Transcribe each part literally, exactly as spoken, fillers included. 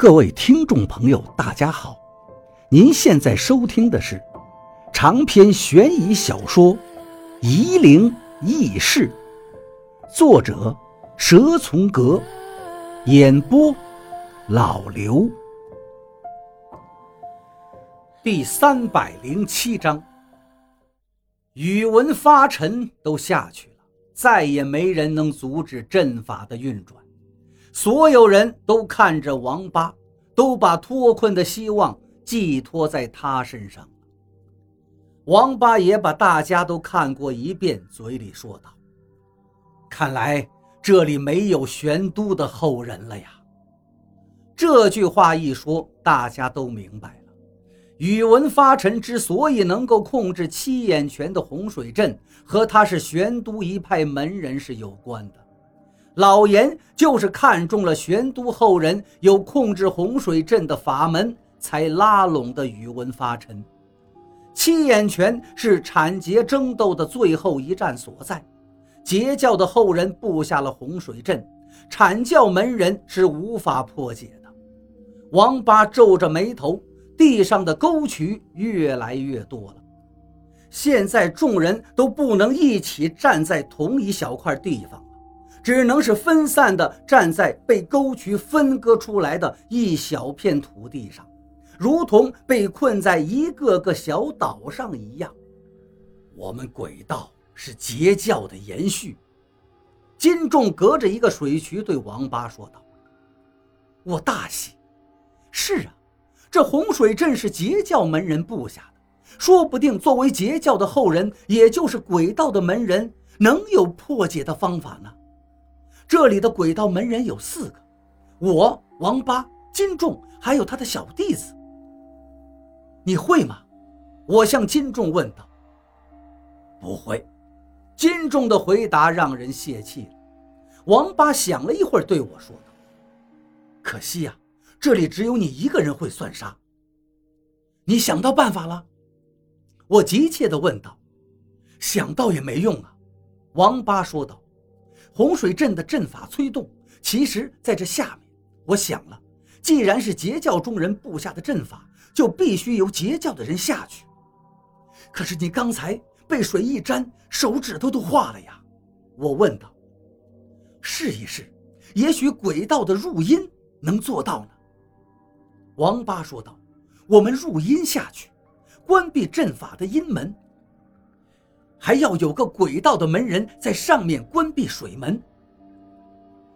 各位听众朋友大家好，您现在收听的是长篇悬疑小说《夷陵轶事》，作者蛇从阁，演播老刘。第三百零七章，宇文发沉都下去了，再也没人能阻止阵法的运转。所有人都看着王八，都把脱困的希望寄托在他身上了。王八也把大家都看过一遍，嘴里说道：“看来这里没有玄都的后人了呀。”这句话一说，大家都明白了。宇文发沉之所以能够控制七眼泉的洪水阵，和他是玄都一派门人是有关的。老严就是看中了玄都后人有控制洪水阵的法门，才拉拢的宇文发沉。七眼泉是产劫争斗的最后一战所在，截教的后人布下了洪水阵，阐教门人是无法破解的。王八皱着眉头，地上的沟渠越来越多了，现在众人都不能一起站在同一小块地方，只能是分散地站在被沟渠分割出来的一小片土地上，如同被困在一个个小岛上一样。我们鬼道是截教的延续。金仲隔着一个水渠对王八说道。我大喜。是啊，这洪水阵是截教门人布下的，说不定作为截教的后人，也就是鬼道的门人，能有破解的方法呢。这里的鬼道门人有四个，我、王八、金仲还有他的小弟子。你会吗？我向金仲问道。不会。金仲的回答让人泄气了。王八想了一会儿对我说道：可惜啊，这里只有你一个人会算杀。你想到办法了？我急切地问道。想到也没用啊。王八说道。洪水阵的阵法催动，其实在这下面。我想了，既然是截教中人布下的阵法，就必须由截教的人下去。可是你刚才被水一沾，手指头都化了呀。我问道。试一试，也许鬼道的入阴能做到呢。王八说道。我们入阴下去，关闭阵法的阴门，还要有个鬼道的门人在上面关闭水门。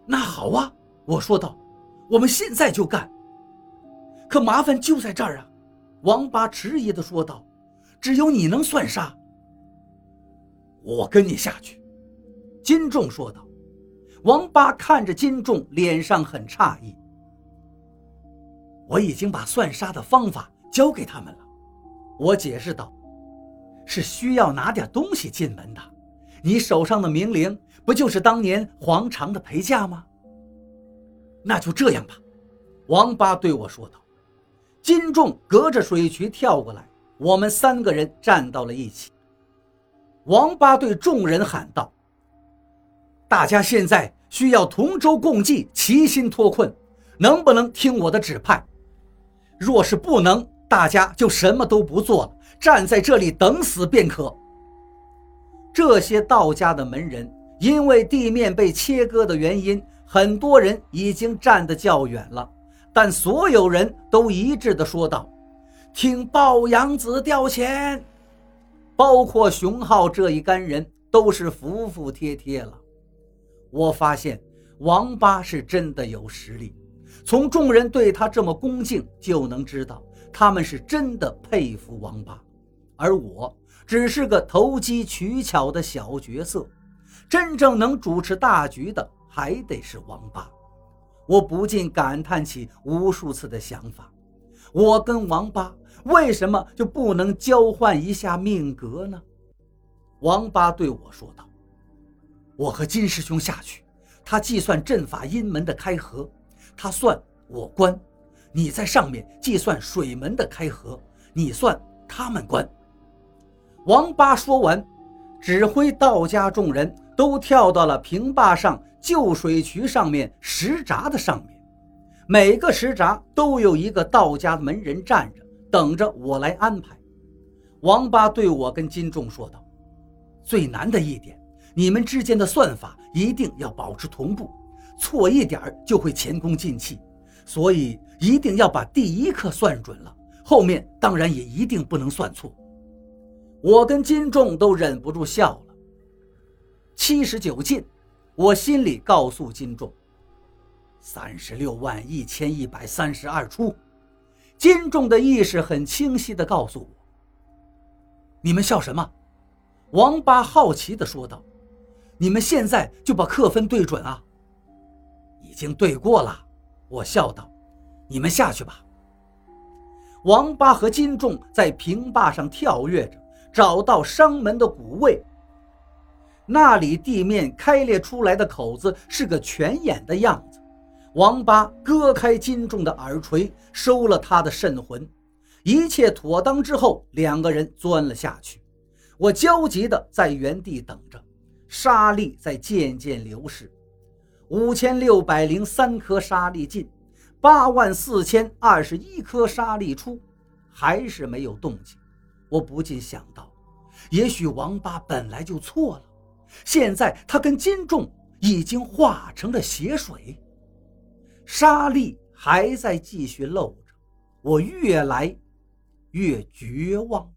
那好啊，我说道，我们现在就干。可麻烦就在这儿啊，王八迟疑地说道，只有你能算杀。我跟你下去，金仲说道。王八看着金仲，脸上很诧异。我已经把算杀的方法交给他们了，我解释道。是需要拿点东西进门的，你手上的明铃不就是当年黄裳的陪嫁吗？那就这样吧，王八对我说道。金仲隔着水渠跳过来，我们三个人站到了一起。王八对众人喊道：大家现在需要同舟共济，齐心脱困，能不能听我的指派？若是不能，大家就什么都不做了，站在这里等死便可。这些道家的门人因为地面被切割的原因，很多人已经站得较远了，但所有人都一致地说道：听鲍阳子调遣。包括熊浩这一干人都是服服帖帖了。我发现王八是真的有实力，从众人对他这么恭敬就能知道，他们是真的佩服王八，而我只是个投机取巧的小角色，真正能主持大局的还得是王八。我不禁感叹起无数次的想法，我跟王八为什么就不能交换一下命格呢？王八对我说道：我和金师兄下去，他计算阵法阴门的开合，他算我关，你在上面计算水门的开合，你算他们关。王八说完，指挥道家众人都跳到了平坝上旧水渠上面石闸的上面。每个时长都有一个道家门人站着，等着我来安排。王八对我跟金仲说道：“最难的一点，你们之间的算法一定要保持同步，错一点就会前功尽弃，所以一定要把第一课算准了，后面当然也一定不能算错。”我跟金仲都忍不住笑了。七十九进，我心里告诉金仲，三十六万一千一百三十二出。金仲的意识很清晰地告诉我：“你们笑什么？”王八好奇地说道：“你们现在就把课分对准啊！”已经对过了，我笑道：“你们下去吧。”王八和金仲在平坝上跳跃着，找到伤门的古位。那里地面开裂出来的口子是个泉眼的样子。王八割开金仲的耳垂，收了他的肾魂。一切妥当之后，两个人钻了下去。我焦急地在原地等着，沙粒在渐渐流逝。五千六百零三颗沙粒进，八万四千二十一颗沙粒出，还是没有动静。我不禁想到，也许王八本来就错了，现在他跟金仲已经化成了血水。沙粒还在继续漏着，我越来越绝望。